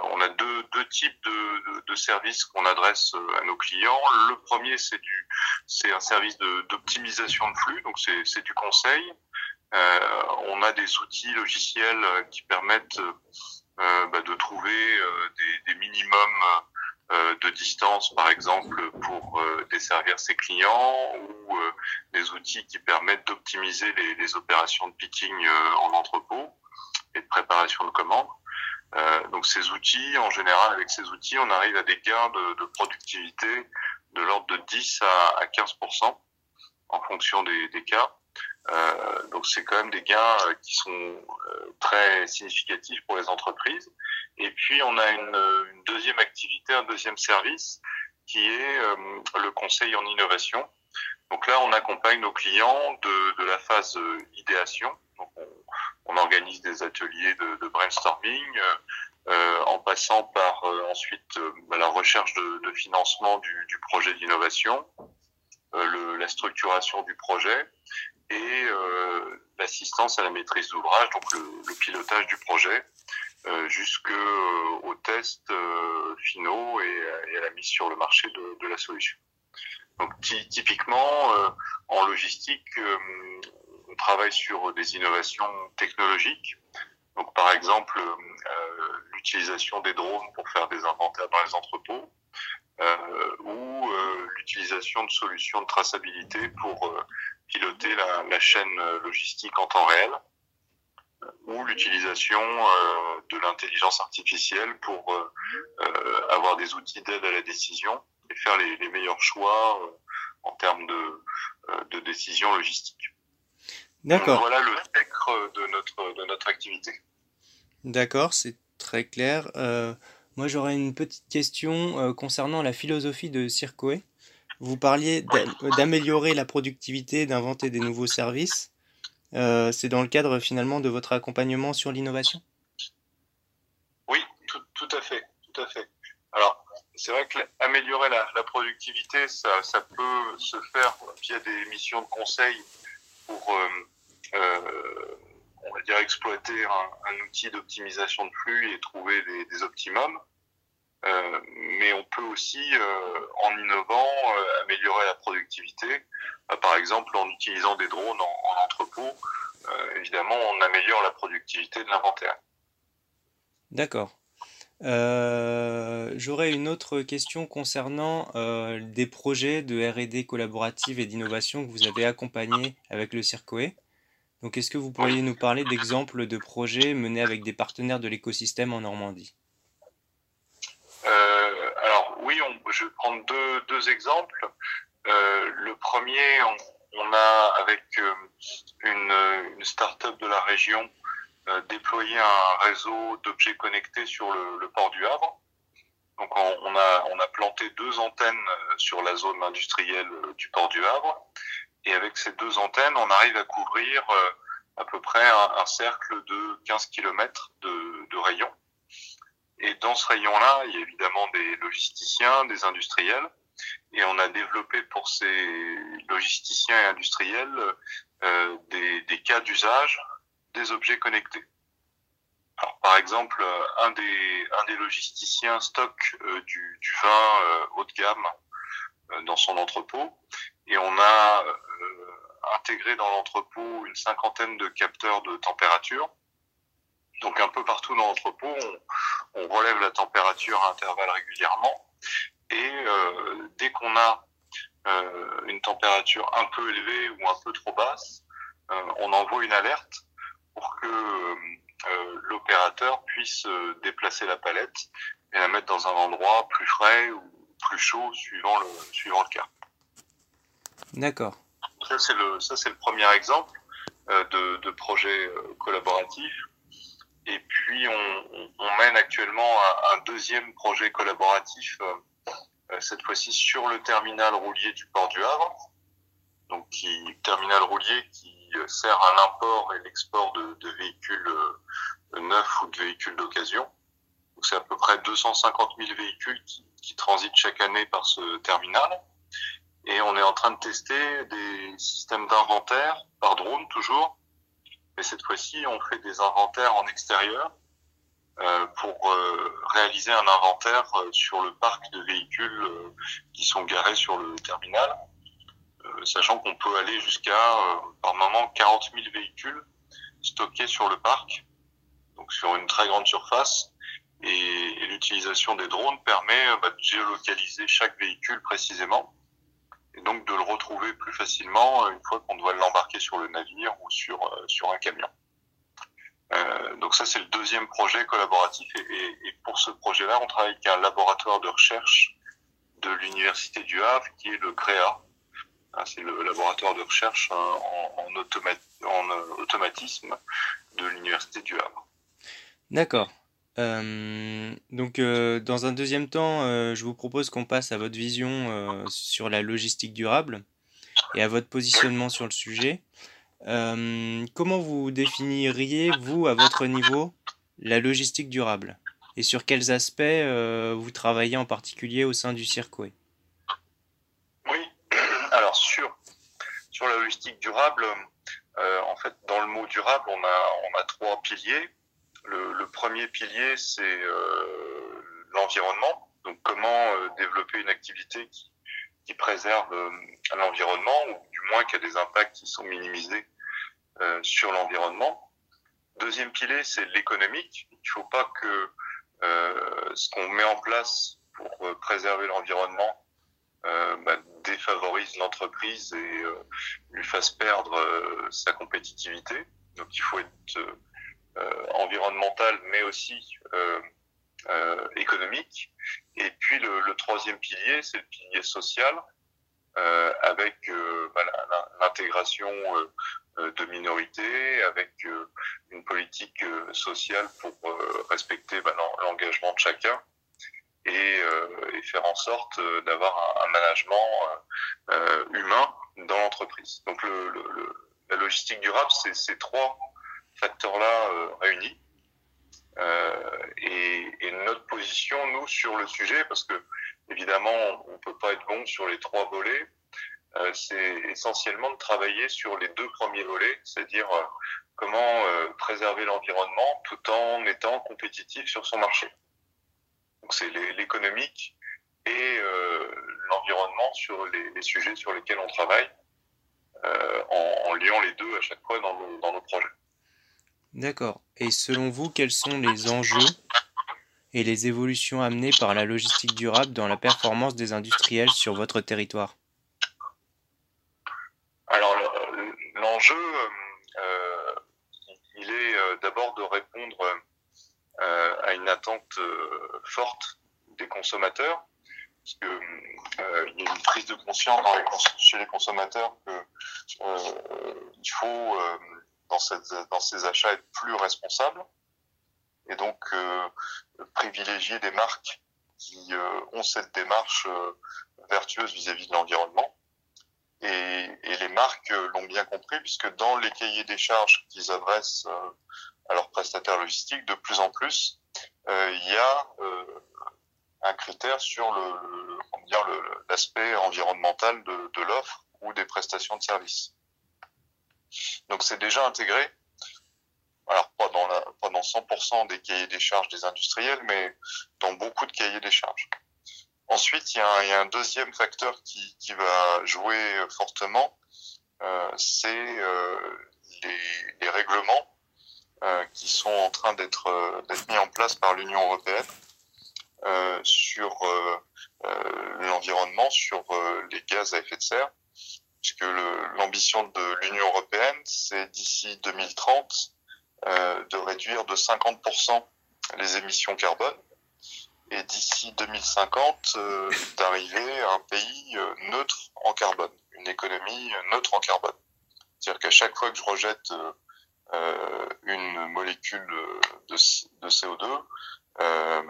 On a deux types de services qu'on adresse à nos clients. Le premier, c'est un service d'optimisation de flux, donc c'est du conseil. On a des outils logiciels qui permettent de trouver des minimums de distance, par exemple, pour desservir ses clients, ou des outils qui permettent d'optimiser les opérations de picking en entrepôt et de préparation de commandes. Donc ces outils, en général, avec ces outils, on arrive à des gains de productivité de l'ordre de 10 à 15% en fonction des cas. Donc c'est quand même des gains qui sont très significatifs pour les entreprises. Et puis on a une deuxième activité, un deuxième service qui est le conseil en innovation. Donc là, on accompagne nos clients de la phase idéation. Donc on organise des ateliers de brainstorming, en passant par ensuite la recherche de financement du projet d'innovation, la structuration du projet et l'assistance à la maîtrise d'ouvrage, donc le pilotage du projet, jusqu'aux tests finaux et à la mise sur le marché de la solution. Donc typiquement, en logistique, on travaille sur des innovations technologiques. Donc par exemple, l'utilisation des drones pour faire des inventaires dans les entrepôts, ou l'utilisation de solutions de traçabilité pour piloter la chaîne logistique en temps réel, ou l'utilisation de l'intelligence artificielle pour avoir des outils d'aide à la décision et faire les meilleurs choix en termes de décision logistique. D'accord. Voilà le spectre de notre activité. D'accord, c'est très clair. Moi, j'aurais une petite question concernant la philosophie de Circoé. Vous parliez d'améliorer la productivité, d'inventer des nouveaux services. C'est dans le cadre finalement de votre accompagnement sur l'innovation? Oui, tout à fait. Alors, c'est vrai que améliorer la productivité, ça peut se faire via des missions de conseil pour on va dire exploiter un outil d'optimisation de flux et trouver des optimums. Mais on peut aussi, en innovant, améliorer la productivité. Par exemple, en utilisant des drones en entrepôt, évidemment, on améliore la productivité de l'inventaire. D'accord. J'aurais une autre question concernant des projets de R&D collaborative et d'innovation que vous avez accompagnés avec le Circoé. Donc, est-ce que vous pourriez nous parler d'exemples de projets menés avec des partenaires de l'écosystème en Normandie ? Alors oui, je vais prendre deux exemples. Le premier, on a avec une start-up de la région déployé un réseau d'objets connectés sur le port du Havre. Donc on a planté 2 antennes sur la zone industrielle du port du Havre. Et avec ces 2 antennes, on arrive à couvrir à peu près un cercle de 15 km de rayon. Et dans ce rayon-là, il y a évidemment des logisticiens, des industriels, et on a développé pour ces logisticiens et industriels des cas d'usage des objets connectés. Alors, par exemple, un des logisticiens stocke du vin haut de gamme dans son entrepôt, et on a intégré dans l'entrepôt une 50aine de capteurs de température. Donc un peu partout dans l'entrepôt, on relève la température à intervalles régulièrement. Et dès qu'on a une température un peu élevée ou un peu trop basse, on envoie une alerte pour que l'opérateur puisse déplacer la palette et la mettre dans un endroit plus frais ou plus chaud suivant le cas. D'accord. Ça c'est le premier exemple de projet collaboratif. Et puis, on mène actuellement un deuxième projet collaboratif, cette fois-ci sur le terminal roulier du port du Havre. Donc, terminal roulier qui sert à l'import et l'export de véhicules neufs ou de véhicules d'occasion. Donc, c'est à peu près 250 000 véhicules qui transitent chaque année par ce terminal. Et on est en train de tester des systèmes d'inventaire par drone toujours. Mais cette fois-ci, on fait des inventaires en extérieur pour réaliser un inventaire sur le parc de véhicules qui sont garés sur le terminal, sachant qu'on peut aller jusqu'à, par moment, 40 000 véhicules stockés sur le parc, donc sur une très grande surface. Et l'utilisation des drones permet de géolocaliser chaque véhicule précisément, et donc de le retrouver plus facilement une fois qu'on doit l'embarquer sur le navire ou sur un camion. Donc ça, c'est le deuxième projet collaboratif. Et pour ce projet-là, on travaille avec un laboratoire de recherche de l'Université du Havre, qui est le CREA. C'est le laboratoire de recherche en automatisme de l'Université du Havre. D'accord. Donc, dans un deuxième temps, je vous propose qu'on passe à votre vision sur la logistique durable. et à votre positionnement sur le sujet. Comment vous définiriez, vous, à votre niveau, la logistique durable? Et sur quels aspects vous travaillez en particulier au sein du Circoé? Oui, alors sur la logistique durable, en fait, dans le mot durable, on a trois piliers. Le premier pilier, c'est l'environnement. Donc, comment développer une activité qui préserve l'environnement, ou du moins qui a des impacts qui sont minimisés sur l'environnement. Deuxième pilier, c'est l'économique. Il ne faut pas que ce qu'on met en place pour préserver l'environnement défavorise l'entreprise et lui fasse perdre sa compétitivité. Donc il faut être environnemental, mais aussi économique. Et puis le troisième pilier, c'est le pilier social, avec l'intégration de minorités, avec une politique sociale pour respecter l'engagement de chacun et faire en sorte d'avoir un management humain dans l'entreprise. Donc la logistique durable, c'est ces trois facteurs-là réunis. Et notre position, nous, sur le sujet, parce que évidemment, on peut pas être bon sur les trois volets, c'est essentiellement de travailler sur les deux premiers volets, c'est-à-dire comment préserver l'environnement tout en étant compétitif sur son marché. Donc c'est l'économique et l'environnement sur les sujets sur lesquels on travaille, en liant les deux à chaque fois dans nos projets. D'accord. Et selon vous, quels sont les enjeux et les évolutions amenées par la logistique durable dans la performance des industriels sur votre territoire ? Alors, l'enjeu, il est d'abord de répondre à une attente forte des consommateurs, parce qu'il y a une prise de conscience chez les consommateurs qu'il faut, dans ces achats, être plus responsable, et donc privilégier des marques qui ont cette démarche vertueuse vis-à-vis de l'environnement. Et les marques l'ont bien compris, puisque dans les cahiers des charges qu'ils adressent à leurs prestataires logistiques, de plus en plus, il y a un critère sur l'aspect environnemental de l'offre ou des prestations de services. Donc c'est déjà intégré, alors pas dans 100% des cahiers des charges des industriels, mais dans beaucoup de cahiers des charges. Ensuite, il y a un deuxième facteur qui va jouer fortement, c'est les règlements qui sont en train d'être mis en place par l'Union européenne sur l'environnement, sur les gaz à effet de serre. Puisque l'ambition de l'Union européenne, c'est d'ici 2030 de réduire de 50% les émissions carbone, et d'ici 2050 d'arriver à un pays neutre en carbone, une économie neutre en carbone. C'est-à-dire qu'à chaque fois que je rejette une molécule de CO2,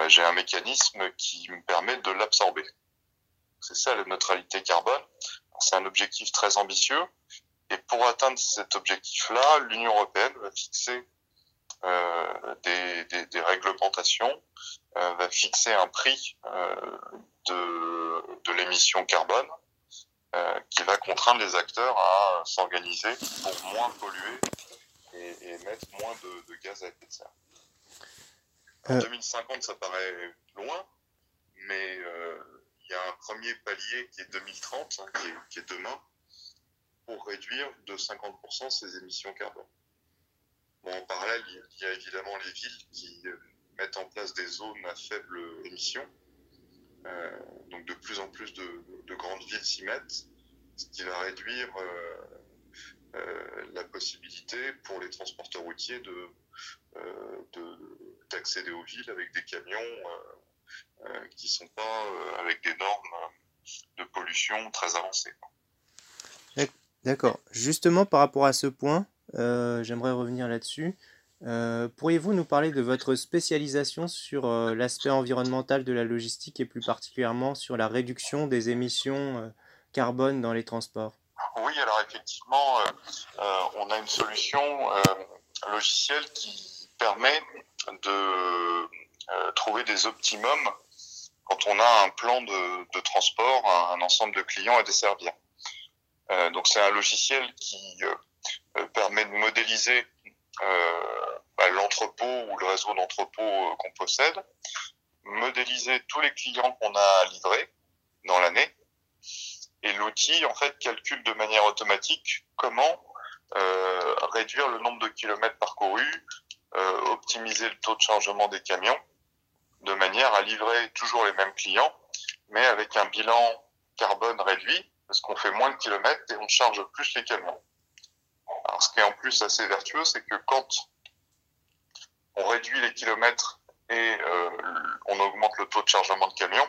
j'ai un mécanisme qui me permet de l'absorber. C'est ça la neutralité carbone. C'est un objectif très ambitieux, et pour atteindre cet objectif-là, l'Union européenne va fixer des réglementations, va fixer un prix de l'émission carbone qui va contraindre les acteurs à s'organiser pour moins polluer et émettre moins de gaz à effet de serre. En 2050, ça paraît loin, mais il y a un premier palier qui est 2030, qui est demain, pour réduire de 50% ses émissions carbone. Bon, en parallèle, il y a évidemment les villes qui mettent en place des zones à faible émission. Donc de plus en plus de grandes villes s'y mettent, ce qui va réduire la possibilité pour les transporteurs routiers d'accéder aux villes avec des camions qui ne sont pas avec des normes de pollution très avancées. D'accord. Justement, par rapport à ce point, j'aimerais revenir là-dessus. Pourriez-vous nous parler de votre spécialisation sur l'aspect environnemental de la logistique, et plus particulièrement sur la réduction des émissions carbone dans les transports? Oui, alors effectivement, on a une solution logicielle qui permet de trouver des optimums quand on a un plan de transport, un ensemble de clients à desservir. Donc c'est un logiciel qui permet de modéliser l'entrepôt ou le réseau d'entrepôts qu'on possède, modéliser tous les clients qu'on a livrés dans l'année, et l'outil en fait calcule de manière automatique comment réduire le nombre de kilomètres parcourus, optimiser le taux de chargement des camions, de manière à livrer toujours les mêmes clients, mais avec un bilan carbone réduit, parce qu'on fait moins de kilomètres et on charge plus les camions. Alors, ce qui est en plus assez vertueux, c'est que quand on réduit les kilomètres et on augmente le taux de chargement de camions,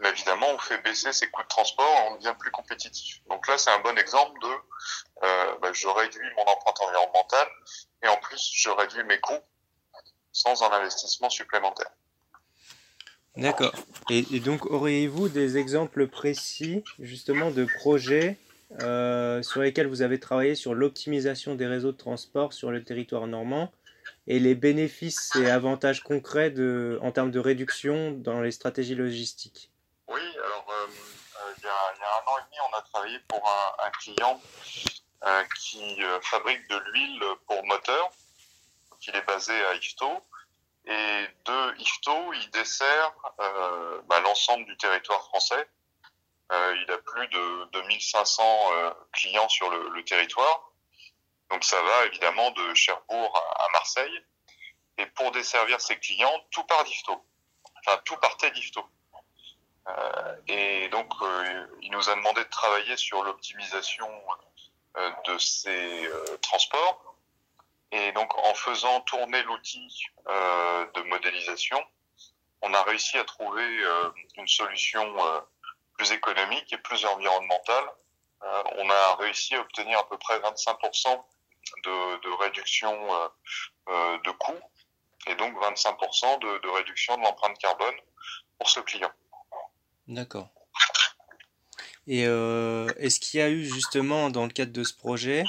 mais évidemment, on fait baisser ses coûts de transport et on devient plus compétitif. Donc là, c'est un bon exemple de je réduis mon empreinte environnementale et en plus, je réduis mes coûts sans un investissement supplémentaire. D'accord. Et donc, auriez-vous des exemples précis justement de projets sur lesquels vous avez travaillé sur l'optimisation des réseaux de transport sur le territoire normand et les bénéfices et avantages concrets en termes de réduction dans les stratégies logistiques? Oui, alors il y a un an et demi, on a travaillé pour un client qui fabrique de l'huile pour moteur. Il est basé à Yvetot. Et de Yvetot, il dessert l'ensemble du territoire français. Il a plus de 1500 clients sur le territoire. Donc ça va évidemment de Cherbourg à Marseille. Et pour desservir ses clients, tout part d'Yvetot. Enfin, tout partait d'Yvetot. Et donc, il nous a demandé de travailler sur l'optimisation de ces transports. Et donc, en faisant tourner l'outil de modélisation, on a réussi à trouver une solution plus économique et plus environnementale. On a réussi à obtenir à peu près 25% de réduction de coûts et donc 25% de réduction de l'empreinte carbone pour ce client. D'accord. Et est-ce qu'il y a eu justement, dans le cadre de ce projet,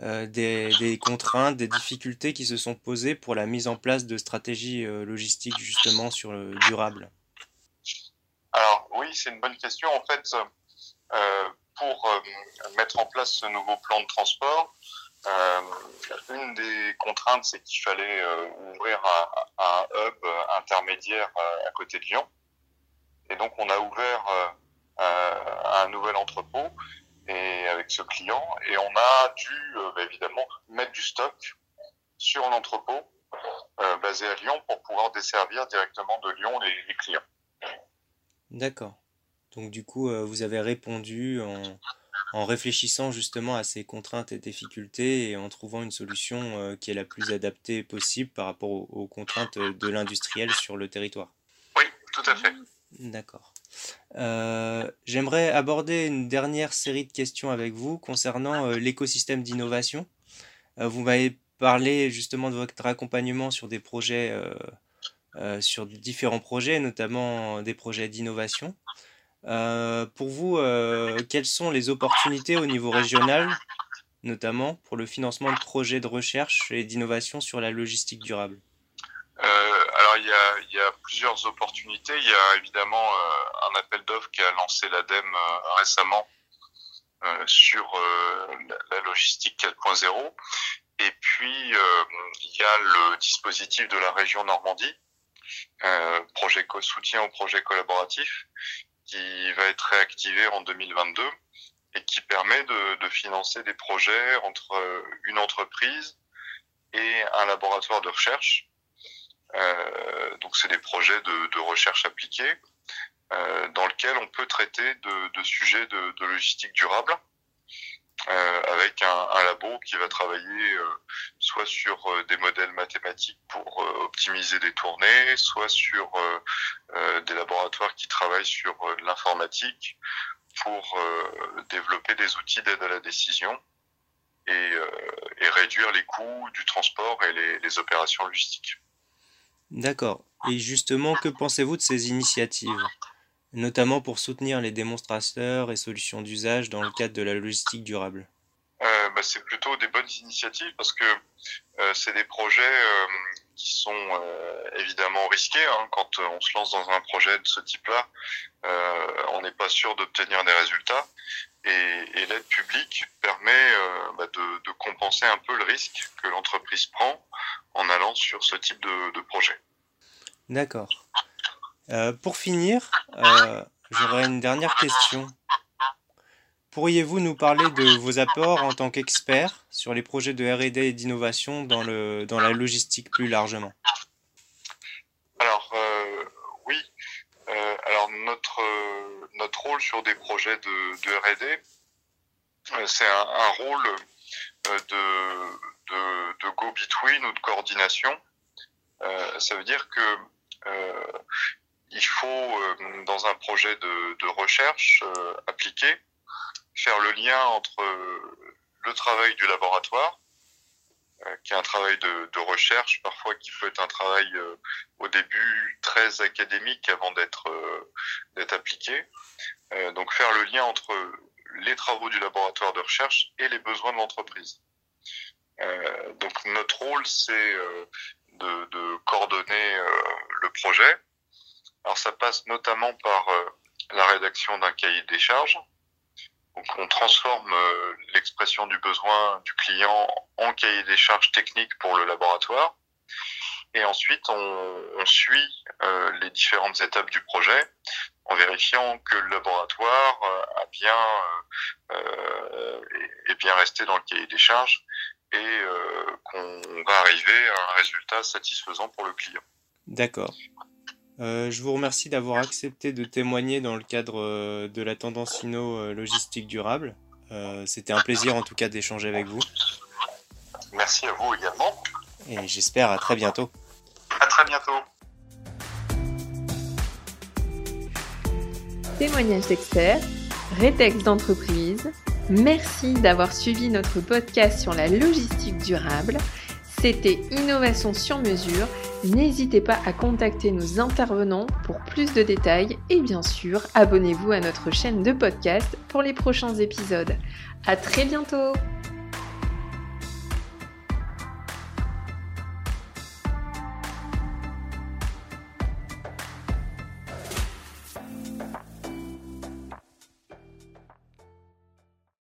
des contraintes, des difficultés qui se sont posées pour la mise en place de stratégies logistiques justement sur le durable? Alors oui, c'est une bonne question. En fait, pour mettre en place ce nouveau plan de transport, une des contraintes, c'est qu'il fallait ouvrir un hub intermédiaire à côté de Lyon. Et donc on a ouvert un nouvel entrepôt et avec ce client, et on a dû évidemment mettre du stock sur l'entrepôt basé à Lyon pour pouvoir desservir directement de Lyon les clients. D'accord. Donc du coup, vous avez répondu en réfléchissant justement à ces contraintes et difficultés et en trouvant une solution qui est la plus adaptée possible par rapport aux contraintes de l'industriel sur le territoire. Oui, tout à fait. D'accord. J'aimerais aborder une dernière série de questions avec vous concernant l'écosystème d'innovation. Vous m'avez parlé justement de votre accompagnement sur des projets, sur différents projets, notamment des projets d'innovation. Pour vous, quelles sont les opportunités au niveau régional, notamment pour le financement de projets de recherche et d'innovation sur la logistique durable ? Alors il y a plusieurs opportunités. Il y a évidemment un appel d'offres qui a lancé l'ADEME récemment sur la logistique 4.0. Et puis il y a le dispositif de la région Normandie, projet soutien au projet collaboratif, qui va être réactivé en 2022 et qui permet de financer des projets entre une entreprise et un laboratoire de recherche. Donc c'est des projets de recherche appliquée dans lesquels on peut traiter de sujets de logistique durable avec un labo qui va travailler soit sur des modèles mathématiques pour optimiser des tournées, soit sur des laboratoires qui travaillent sur de l'informatique pour développer des outils d'aide à la décision et réduire les coûts du transport et les opérations logistiques. D'accord. Et justement, que pensez-vous de ces initiatives? notamment pour soutenir les démonstrateurs et solutions d'usage dans le cadre de la logistique durable? C'est plutôt des bonnes initiatives parce que c'est des projets qui sont évidemment risqués. Quand on se lance dans un projet de ce type-là, on n'est pas sûr d'obtenir des résultats. Et l'aide publique permet de compenser un peu le risque que l'entreprise prend en allant sur ce type de projet. D'accord. Pour finir, j'aurais une dernière question. Pourriez-vous nous parler de vos apports en tant qu'expert sur les projets de R&D et d'innovation dans la logistique plus largement? Alors notre rôle sur des projets de R&D, c'est un rôle de go-between ou de coordination. Ça veut dire que il faut, dans un projet de recherche appliquée, faire le lien entre le travail du laboratoire, qui est un travail de recherche, parfois qui peut être un travail au début très académique avant d'être appliqué. Donc faire le lien entre les travaux du laboratoire de recherche et les besoins de l'entreprise. Donc notre rôle, c'est de coordonner le projet. Alors ça passe notamment par la rédaction d'un cahier des charges. Donc on transforme l'expression du besoin du client en cahier des charges techniques pour le laboratoire. Et ensuite, on suit les différentes étapes du projet en vérifiant que le laboratoire est bien resté dans le cahier des charges et qu'on va arriver à un résultat satisfaisant pour le client. D'accord. Je vous remercie d'avoir accepté de témoigner dans le cadre de la tendance Inno logistique durable. C'était un plaisir en tout cas d'échanger avec vous. Merci à vous également. Et j'espère à très bientôt. À très bientôt. Témoignages d'experts, rétexte d'entreprise. Merci d'avoir suivi notre podcast sur la logistique durable. C'était Innovation sur mesure. N'hésitez pas à contacter nos intervenants pour plus de détails et bien sûr, abonnez-vous à notre chaîne de podcast pour les prochains épisodes. À très bientôt!